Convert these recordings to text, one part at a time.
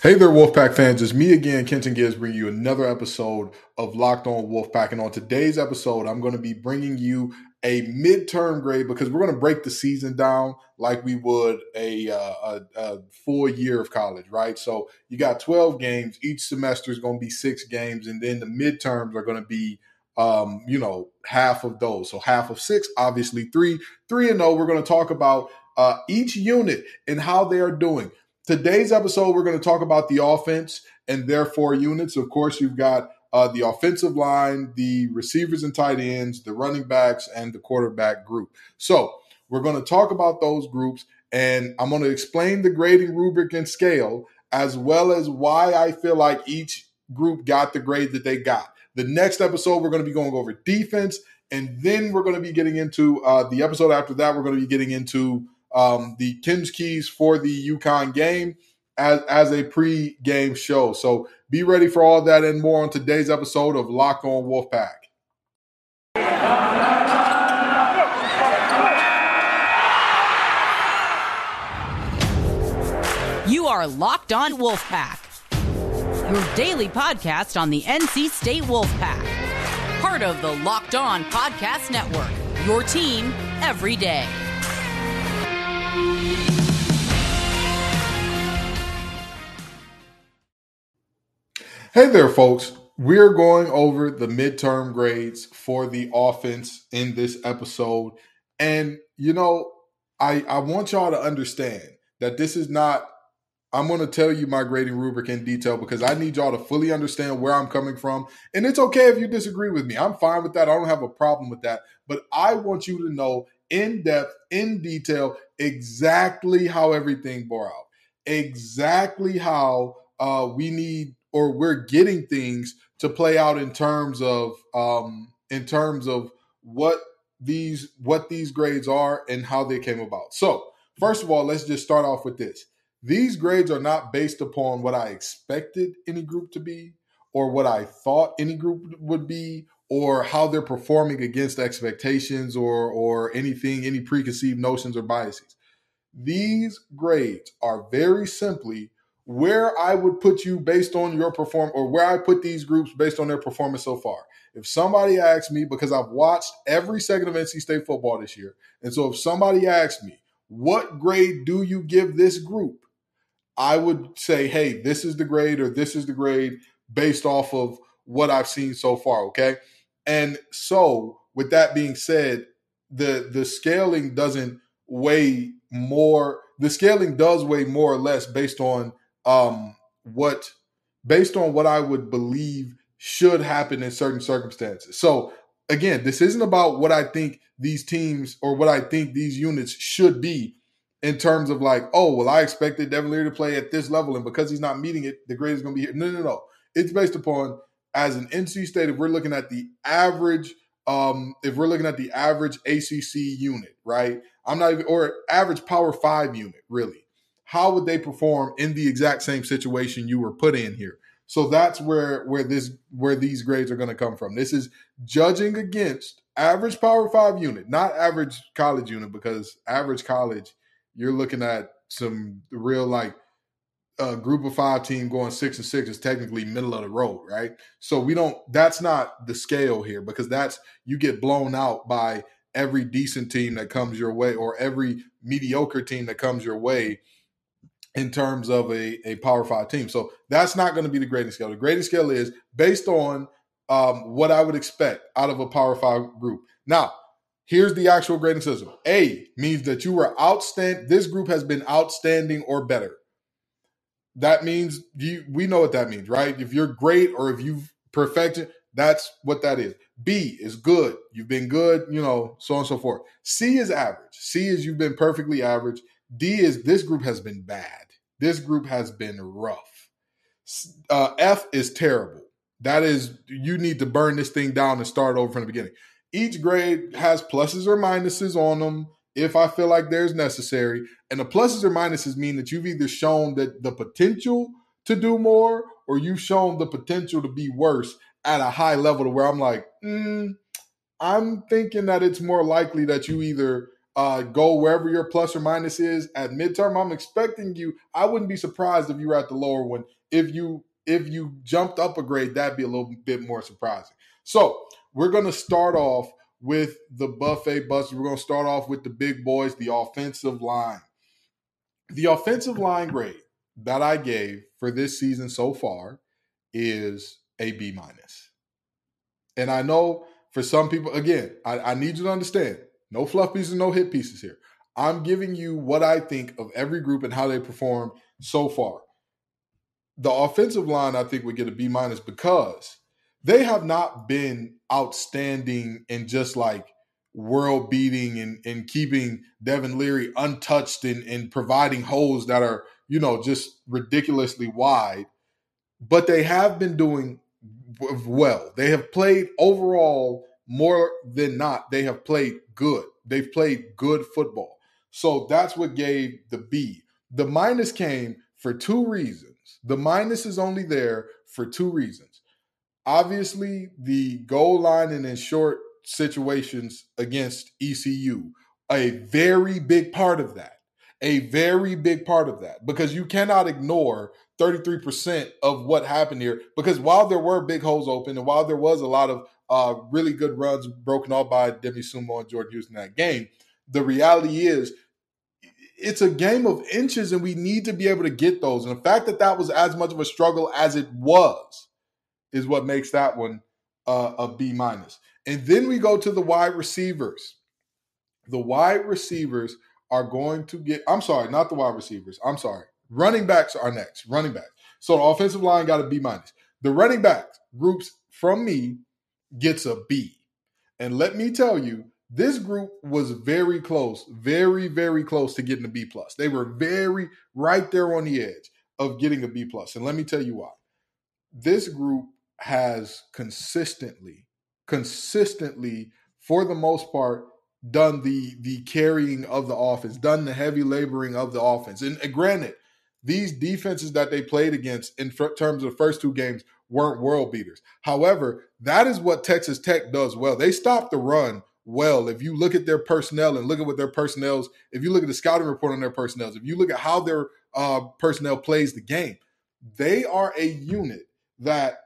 Hey there, Wolfpack fans. It's me again, Kenton Gibbs, bringing you another episode of Locked On Wolfpack. And on today's episode, I'm going to be bringing you a midterm grade because we're going to break the season down like we would a full year of college, right? So you got 12 games. Each semester is going to be 6 games, and then the midterms are going to be half of those. So half of 6, obviously 3-0. We're going to talk about each unit and how they are doing. Today's episode, we're going to talk about the offense and their 4 units. Of course, you've got the offensive line, the receivers and tight ends, the running backs, and the quarterback group. So we're going to talk about those groups, and I'm going to explain the grading rubric and scale, as well as why I feel like each group got the grade that they got. The next episode, we're going to be going over defense, and then we're going to be getting into the episode after that, we're going to be getting into the Kim's Keys for the UConn game as a pre-game show. So be ready for all that and more on today's episode of Locked On Wolfpack. You are Locked On Wolfpack, your daily podcast on the NC State Wolfpack, part of the Locked On Podcast Network, your team every day. Hey there, folks. We're going over the midterm grades for the offense in this episode. And, I want y'all to understand that this is not, I'm going to tell you my grading rubric in detail because I need y'all to fully understand where I'm coming from. And it's okay if you disagree with me. I'm fine with that. I don't have a problem with that. But I want you to know in depth, in detail, exactly how everything bore out, exactly how we need or we're getting things to play out in terms of what these grades are and how they came about. So first of all, let's just start off with this. These grades are not based upon what I expected any group to be or what I thought any group would be, or how they're performing against expectations or anything, any preconceived notions or biases. These grades are very simply where I would put you based on your performance, or where I put these groups based on their performance so far. If somebody asks me, because I've watched every second of NC State football this year, and so if somebody asks me, what grade do you give this group? I would say, hey, this is the grade or this is the grade based off of what I've seen so far, okay? And so with that being said, the scaling doesn't weigh more. The scaling does weigh more or less based on what I would believe should happen in certain circumstances. So again, this isn't about what I think these teams or what I think these units should be in terms of like, oh, well, I expected Devin Leary to play at this level, and because he's not meeting it, the grade is going to be here. No. It's based upon, as an NC State, if we're looking at the average, ACC unit, right? Average Power 5 unit, really. How would they perform in the exact same situation you were put in here? So that's where these grades are going to come from. This is judging against average Power 5 unit, not average college unit, because average college, you're looking at some real a group of 5 team going 6-6 is technically middle of the road, right? So that's not the scale here, because you get blown out by every decent team that comes your way or every mediocre team that comes your way in terms of a Power 5 team. So that's not going to be the grading scale. The grading scale is based on what I would expect out of a Power 5 group. Now, here's the actual grading system. A means that you were outstanding. This group has been outstanding or better. That means we know what that means, right? If you're great or if you've perfected, that's what that is. B is good. You've been good, so on and so forth. C is average. C is you've been perfectly average. D is this group has been bad. This group has been rough. F is terrible. That is, you need to burn this thing down and start over from the beginning. Each grade has pluses or minuses on them, if I feel like there's necessary. And the pluses or minuses mean that you've either shown that the potential to do more, or you've shown the potential to be worse at a high level to where I'm like, I'm thinking that it's more likely that you either Go wherever your plus or minus is at midterm. I'm expecting you. I wouldn't be surprised if you were at the lower one. If you jumped up a grade, that'd be a little bit more surprising. So we're going to start off with the buffet busters. We're going to start off with the big boys, the offensive line. The offensive line grade that I gave for this season so far is a B minus. And I know for some people, again, I need you to understand, no fluff pieces, no hit pieces here. I'm giving you what I think of every group and how they perform so far. The offensive line, I think, would get a B minus because they have not been outstanding and just like world beating and keeping Devin Leary untouched and providing holes that are, you know, just ridiculously wide. But they have been doing well. They have played overall more than not. They have played good. They've played good football. So that's what gave the B. The minus came for two reasons. The minus is only there for two reasons. Obviously, the goal line and in short situations against ECU, a very big part of that. A very big part of that, because you cannot ignore 33% of what happened here, because while there were big holes open and while there was a lot of really good runs broken off by Demie Sumo and George Houston in that game, the reality is it's a game of inches and we need to be able to get those. And the fact that that was as much of a struggle as it was is what makes that one a B minus. And then we go to the wide receivers. The wide receivers are going to get, I'm sorry, not the wide receivers. I'm sorry. Running backs are next. Running backs. So the offensive line got a B minus. The running backs groups from me gets a B. And let me tell you, this group was very close, very, very close to getting a B plus. They were very right there on the edge of getting a B plus. And let me tell you why. This group has consistently, for the most part, done the carrying of the offense, done the heavy laboring of the offense. And granted, these defenses that they played against in terms of the first two games weren't world beaters. However, that is what Texas Tech does well. They stop the run well. If you look at their personnel and look at what their personnel's, if you look at the scouting report on their personnel, if you look at how their personnel plays the game, they are a unit that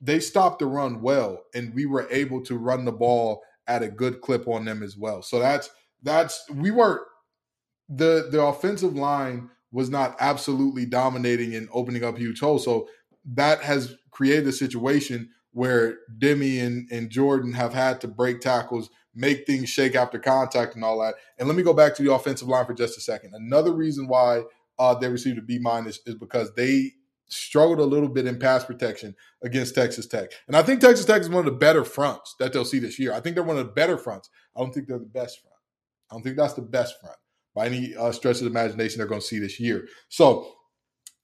they stop the run well, and we were able to run the ball at a good clip on them as well. So the offensive line was not absolutely dominating and opening up huge holes. So that has created a situation where Demie and Jordan have had to break tackles, make things shake after contact and all that. And let me go back to the offensive line for just a second. Another reason why they received a B minus is because they struggled a little bit in pass protection against Texas Tech. And I think Texas Tech is one of the better fronts that they'll see this year. I think they're one of the better fronts. I don't think they're the best front. I don't think that's the best front by any stretch of the imagination they're going to see this year. So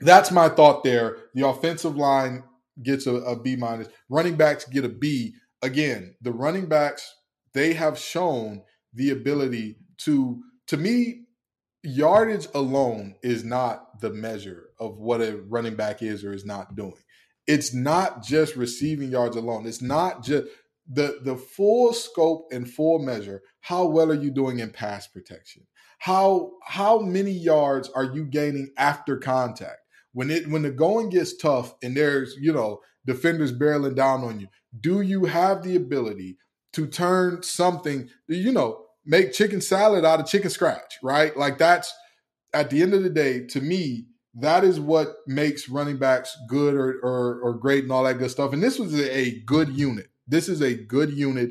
that's my thought there. The offensive line gets a B minus. Running backs get a B. Again, the running backs, they have shown the ability to me, yardage alone is not the measure of what a running back is or is not doing. It's not just receiving yards alone. It's not just the full scope and full measure. How well are you doing in pass protection? How many yards are you gaining after contact? When the going gets tough and there's, you know, defenders barreling down on you, do you have the ability to turn something, you know, make chicken salad out of chicken scratch, right? Like that's, at the end of the day, to me, that is what makes running backs good or great and all that good stuff. And this was a good unit. This is a good unit.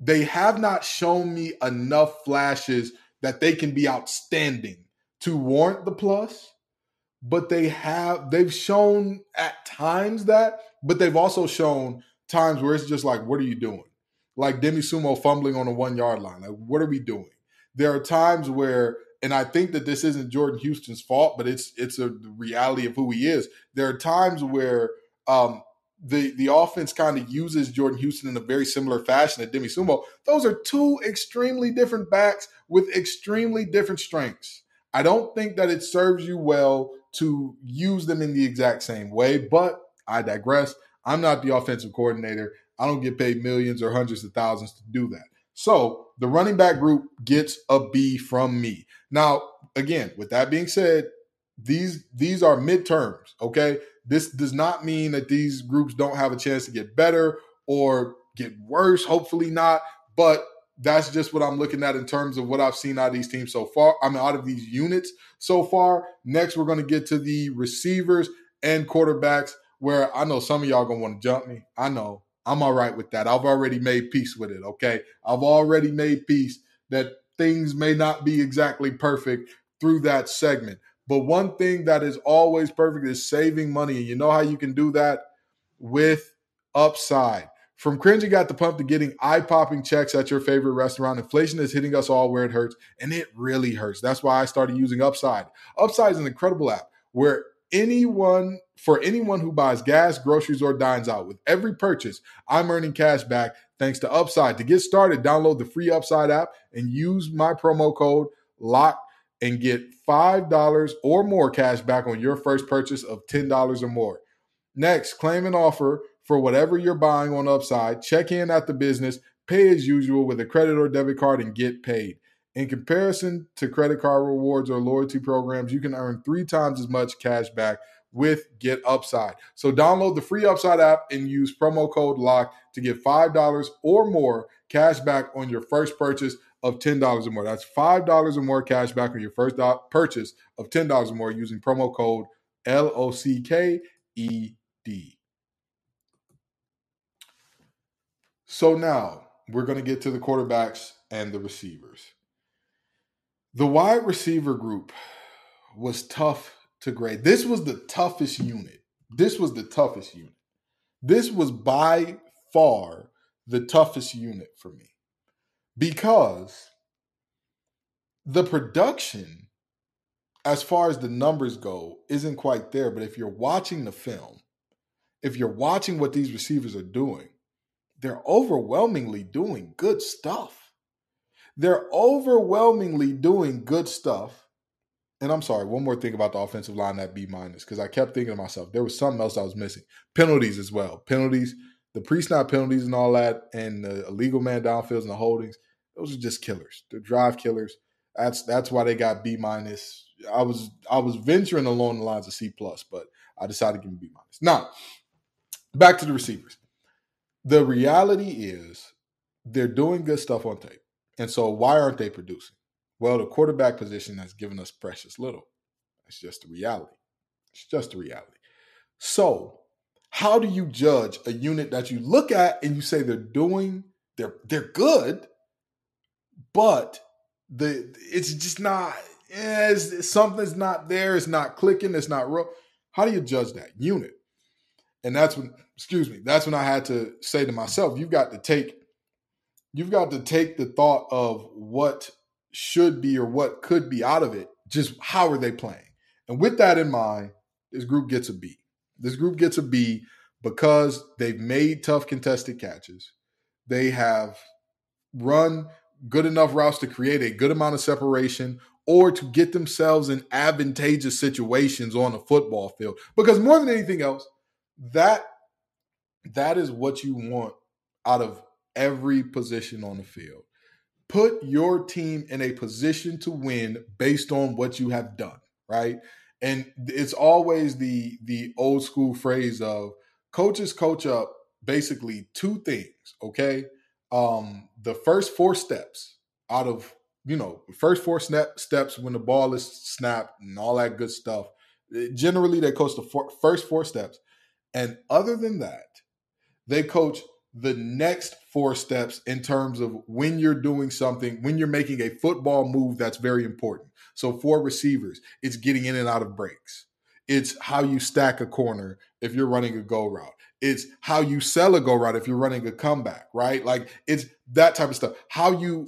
They have not shown me enough flashes that they can be outstanding to warrant the plus, but they've shown at times that, but they've also shown times where it's just like, what are you doing? Like Demie Sumo fumbling on the 1 yard line. Like, what are we doing? There are times where, and I think that this isn't Jordan Houston's fault, but it's a reality of who he is. There are times where the offense kind of uses Jordan Houston in a very similar fashion to Demie Sumo. Those are two extremely different backs with extremely different strengths. I don't think that it serves you well to use them in the exact same way, but I digress. I'm not the offensive coordinator. I don't get paid millions or hundreds of thousands to do that. So the running back group gets a B from me. Now, again, with that being said, these are midterms, okay? This does not mean that these groups don't have a chance to get better or get worse, hopefully not, but that's just what I'm looking at in terms of what I've seen out of these teams so far. I mean, out of these units so far. Next, we're going to get to the receivers and quarterbacks, where I know some of y'all going to want to jump me. I know. I'm all right with that. I've already made peace with it, okay? I've already made peace that things may not be exactly perfect through that segment. But one thing that is always perfect is saving money. And you know how you can do that? With Upside. From cringing at the pump to getting eye-popping checks at your favorite restaurant, inflation is hitting us all where it hurts, and it really hurts. That's why I started using Upside. Upside is an incredible app where anyone who buys gas, groceries, or dines out. With every purchase, I'm earning cash back thanks to Upside. To get started, download the free Upside app and use my promo code LOCK and get $5 or more cash back on your first purchase of $10 or more. Next, claim an offer for whatever you're buying on Upside, check in at the business, pay as usual with a credit or debit card, and get paid. In comparison to credit card rewards or loyalty programs, you can earn 3 times as much cash back with Get Upside. So download the free Upside app and use promo code LOCK to get $5 or more cash back on your first purchase of $10 or more. That's $5 or more cash back on your first purchase of $10 or more using promo code LOCKED. So now we're going to get to the quarterbacks and the receivers. The wide receiver group was tough to grade. This was the toughest unit. This was by far the toughest unit for me because the production, as far as the numbers go, isn't quite there. But if you're watching the film, if you're watching what these receivers are doing, they're overwhelmingly doing good stuff. And I'm sorry, one more thing about the offensive line, that B minus, because I kept thinking to myself, there was something else I was missing. Penalties as well. Penalties, the pre-snap penalties and all that, and the illegal man downfields and the holdings, those are just killers. They're drive killers. That's why they got B minus. I was venturing along the lines of C plus, but I decided to give them B minus. Now, back to the receivers. The reality is they're doing good stuff on tape. And so why aren't they producing? Well, the quarterback position has given us precious little. It's just the reality. So how do you judge a unit that you look at and you say they're good, but it's just not, something's not there, it's not clicking, it's not real. How do you judge that unit? And that's when I had to say to myself, you've got to take the thought of what should be or what could be out of it. Just how are they playing? And with that in mind, this group gets a B. This group gets a B because they've made tough contested catches. They have run good enough routes to create a good amount of separation or to get themselves in advantageous situations on a football field. Because more than anything else, that is what you want out of every position on the field. Put your team in a position to win based on what you have done, right? And it's always the old school phrase of coaches coach up basically 2 things, okay? The first 4 steps out of, steps when the ball is snapped and all that good stuff. Generally, they coach the first 4 steps. And other than that, they coach the next 4 steps in terms of when you're doing something, when you're making a football move that's very important. So for receivers, it's getting in and out of breaks. It's how you stack a corner if you're running a go route. It's how you sell a go route if you're running a comeback, right? Like it's that type of stuff. How you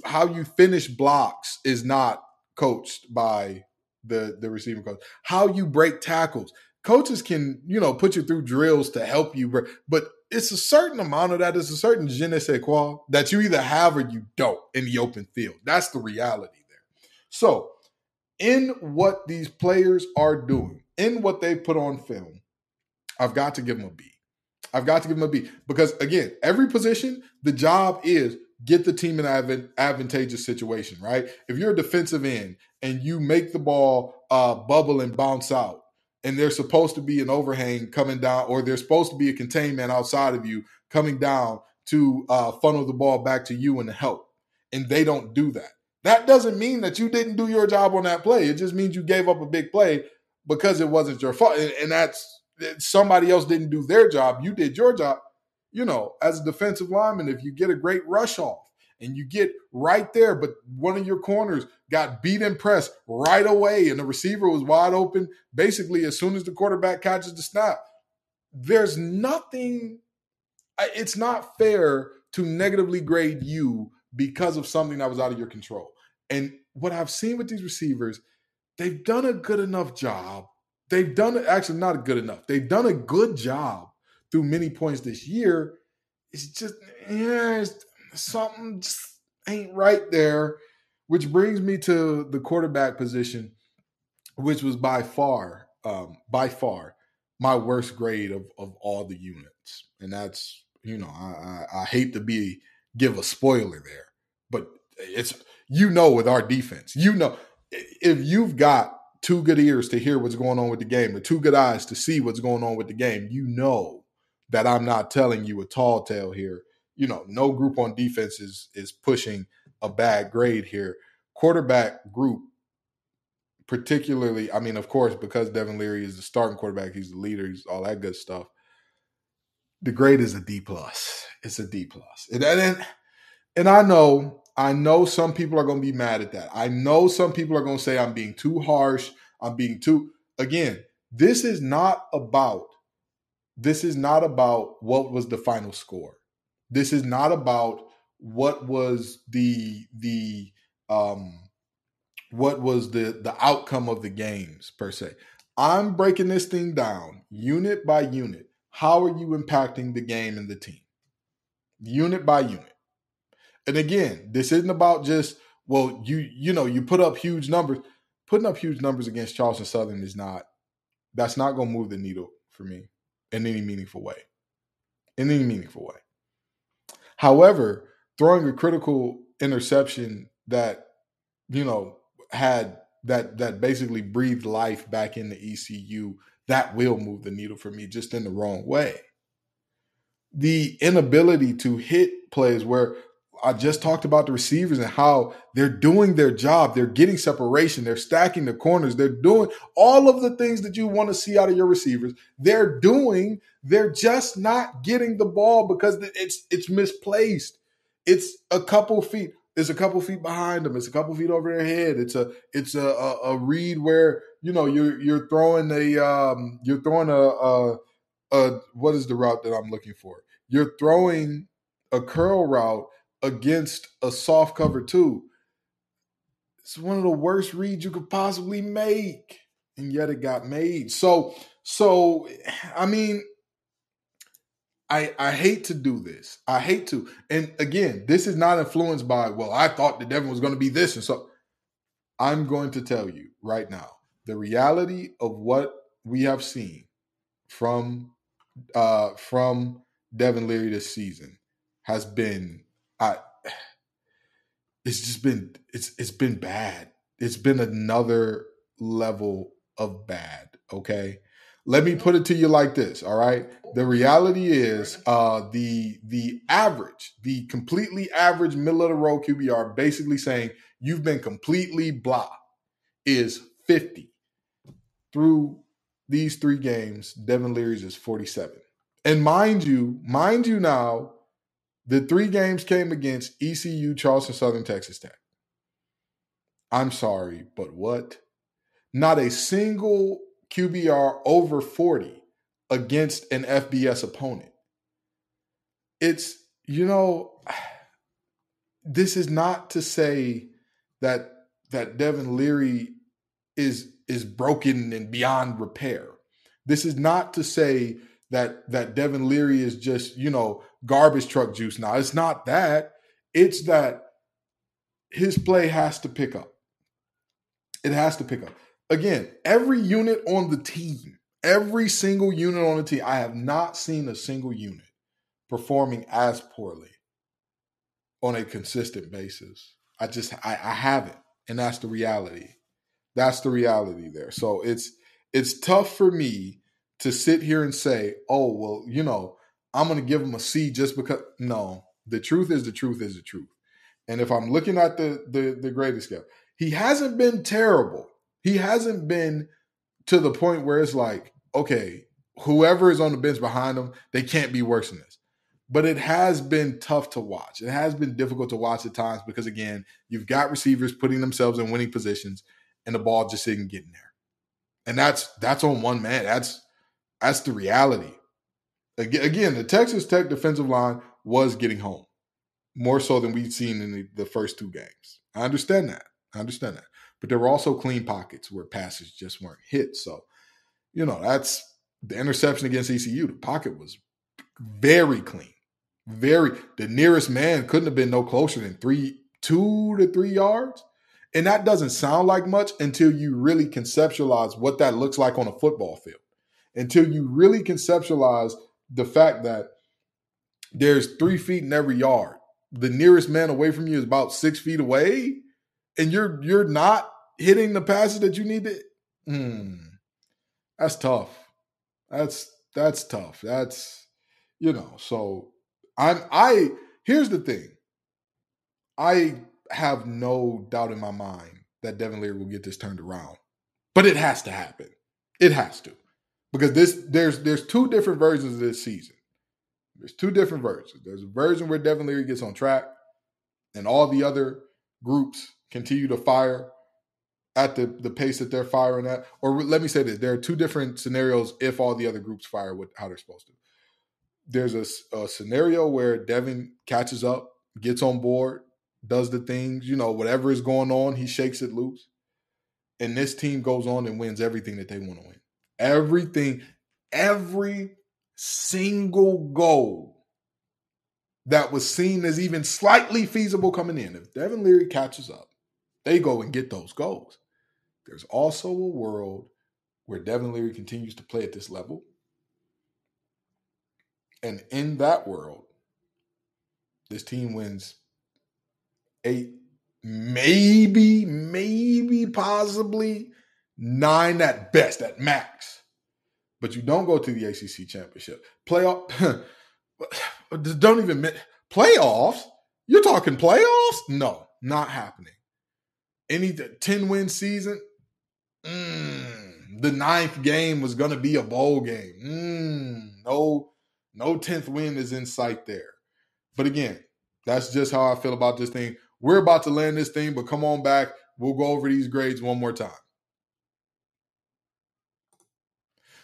finish blocks is not coached by the receiving coach. How you break tackles. Coaches can, put you through drills to help you break, but it's a certain amount of that. It's a certain je ne sais quoi that you either have or you don't in the open field. That's the reality there. So in what these players are doing, in what they put on film, I've got to give them a B. Because, again, every position, the job is get the team in an advantageous situation, right? If you're a defensive end and you make the ball bubble and bounce out, and there's supposed to be an overhang coming down, or there's supposed to be a contained man outside of you coming down to funnel the ball back to you and to help, and they don't do that. That doesn't mean that you didn't do your job on that play. It just means you gave up a big play because it wasn't your fault. And that's somebody else didn't do their job. You did your job. You know, as a defensive lineman, if you get a great rush off and you get right there, but one of your corners got beat and pressed right away and the receiver was wide open, basically as soon as the quarterback catches the snap, there's nothing – it's not fair to negatively grade you because of something that was out of your control. And what I've seen with these receivers, they've done a good enough job. They've done – actually, not good enough. They've done a good job through many points this year. It's just, yeah, something just ain't right there, which brings me to the quarterback position, which was by far my worst grade of all the units. And that's, you know, I hate to give a spoiler there, but it's, you know, with our defense, you know, if you've got two good ears to hear what's going on with the game or two good eyes to see what's going on with the game, you know that I'm not telling you a tall tale here. You know, no group on defense is pushing a bad grade here. Quarterback group, particularly, I mean, of course, because Devin Leary is the starting quarterback, he's the leader, he's all that good stuff. The grade is a D+. It's a D+. And I know some people are going to be mad at that. I know some people are going to say I'm being too harsh. Again, this is not about what was the final score. This is not about what was the outcome of the games per se. I'm breaking this thing down unit by unit. How are you impacting the game and the team? Unit by unit. And again, this isn't about just, well, you put up huge numbers. Putting up huge numbers against Charleston Southern that's not going to move the needle for me in any meaningful way. However, throwing a critical interception that, you know, had that basically breathed life back into ECU, that will move the needle for me, just in the wrong way. The inability to hit plays where I just talked about the receivers and how they're doing their job. They're getting separation. They're stacking the corners. They're doing all of the things that you want to see out of your receivers. They're doing. They're just not getting the ball because it's misplaced. It's a couple feet. It's a couple feet behind them. It's a couple feet over their head. It's a read where, you know, you're throwing a what is the route that I'm looking for? You're throwing a curl route against a soft cover two. It's one of the worst reads you could possibly make, and yet it got made. So I mean, I hate to do this. I hate to. And again, this is not influenced by, well, I thought that Devin was going to be this. And so I'm going to tell you right now, the reality of what we have seen from Devin Leary this season has been, it's been bad. It's been another level of bad. Okay, let me put it to you like this. All right, the reality is the completely average middle of the road QBR, basically saying you've been completely blah, is 50. Through these three games, Devin Leary's is 47. And mind you now, the three games came against ECU, Charleston Southern, Texas Tech. I'm sorry, but what? Not a single QBR over 40 against an FBS opponent. It's, you know, this is not to say that Devin Leary is broken and beyond repair. This is not to say that Devin Leary is just, you know, garbage truck juice now. It's not that. It's that his play has to pick up. It has to pick up. Again, every single unit on the team, I have not seen a single unit performing as poorly on a consistent basis. I haven't. And that's the reality. That's the reality there. So it's tough for me to sit here and say, oh, well, you know, I'm going to give them a C just because. No, the truth is the truth is the truth. And if I'm looking at the grading scale, he hasn't been terrible. He hasn't been to the point where it's like, okay, whoever is on the bench behind him, they can't be worse than this. But it has been tough to watch. It has been difficult to watch at times because, again, you've got receivers putting themselves in winning positions and the ball just isn't getting there. And that's on one man. That's the reality. Again, the Texas Tech defensive line was getting home more so than we'd seen in the first two games. I understand that. But there were also clean pockets where passes just weren't hit. So, you know, that's the interception against ECU. The pocket was very clean. The nearest man couldn't have been no closer than 2 to 3 yards. And that doesn't sound like much until you really conceptualize what that looks like on a football field. Until you really conceptualize the fact that there's 3 feet in every yard. The nearest man away from you is about 6 feet away, and you're not hitting the passes that you need to. That's tough. That's tough. That's, you know. So here's the thing. I have no doubt in my mind that Devin Leary will get this turned around, but it has to happen. It has to, because there's two different versions of this season. There's two different versions. There's a version where Devin Leary gets on track and all the other groups continue to fire at the pace that they're firing at. Or let me say this. There are two different scenarios if all the other groups fire how they're supposed to. There's a scenario where Devin catches up, gets on board, does the things, you know, whatever is going on, he shakes it loose. And this team goes on and wins everything that they want to win. Everything, every single goal that was seen as even slightly feasible coming in. If Devin Leary catches up, they go and get those goals. There's also a world where Devin Leary continues to play at this level. And in that world, this team wins 8, maybe, possibly 9 at best, at max. But you don't go to the ACC championship. Playoff, don't even playoffs? You're talking playoffs? No, not happening. Any 10-win season? The 9th game was going to be a bowl game. No 10th win is in sight there. But again, that's just how I feel about this thing. We're about to land this thing, but come on back. We'll go over these grades one more time.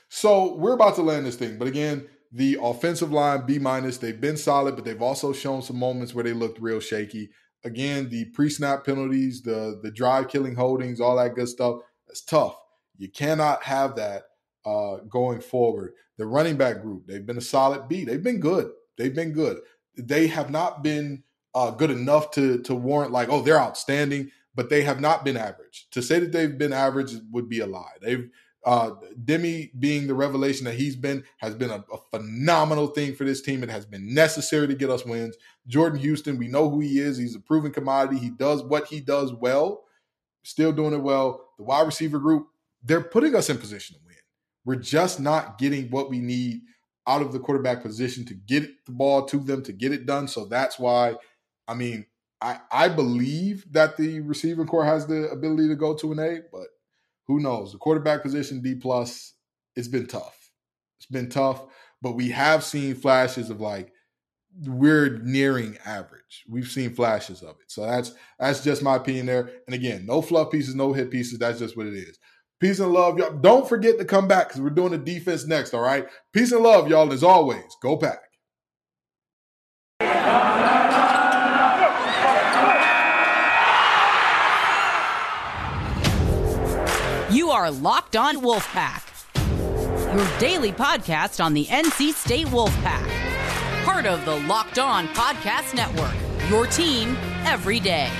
So we're about to land this thing. But again, the offensive line, B-, they've been solid, but they've also shown some moments where they looked real shaky. Again, the pre-snap penalties, the drive-killing holdings, all that good stuff, it's tough. You cannot have that going forward. The running back group, they've been a solid B. They've been good. They have not been good enough to warrant like, oh, they're outstanding, but they have not been average. To say that they've been average would be a lie. Demie being the revelation that he's been has been a phenomenal thing for this team. It has been necessary to get us wins. Jordan Houston, we know who he is. He's a proven commodity. He does what he does well, still doing it well. The wide receiver group, they're putting us in position to win. We're just not getting what we need out of the quarterback position to get the ball to them, to get it done. So that's why, I mean, I believe that the receiving corps has the ability to go to an A, but who knows? The quarterback position, D+, it's been tough. But we have seen flashes of like, we're nearing average. We've seen flashes of it. So that's just my opinion there. And again, no fluff pieces, no hit pieces. That's just what it is. Peace and love, y'all. Don't forget to come back because we're doing the defense next, all right? Peace and love, y'all. As always, go Pack. You are Locked On Wolfpack, your daily podcast on the NC State Wolfpack, part of the Locked On Podcast Network, your team every day.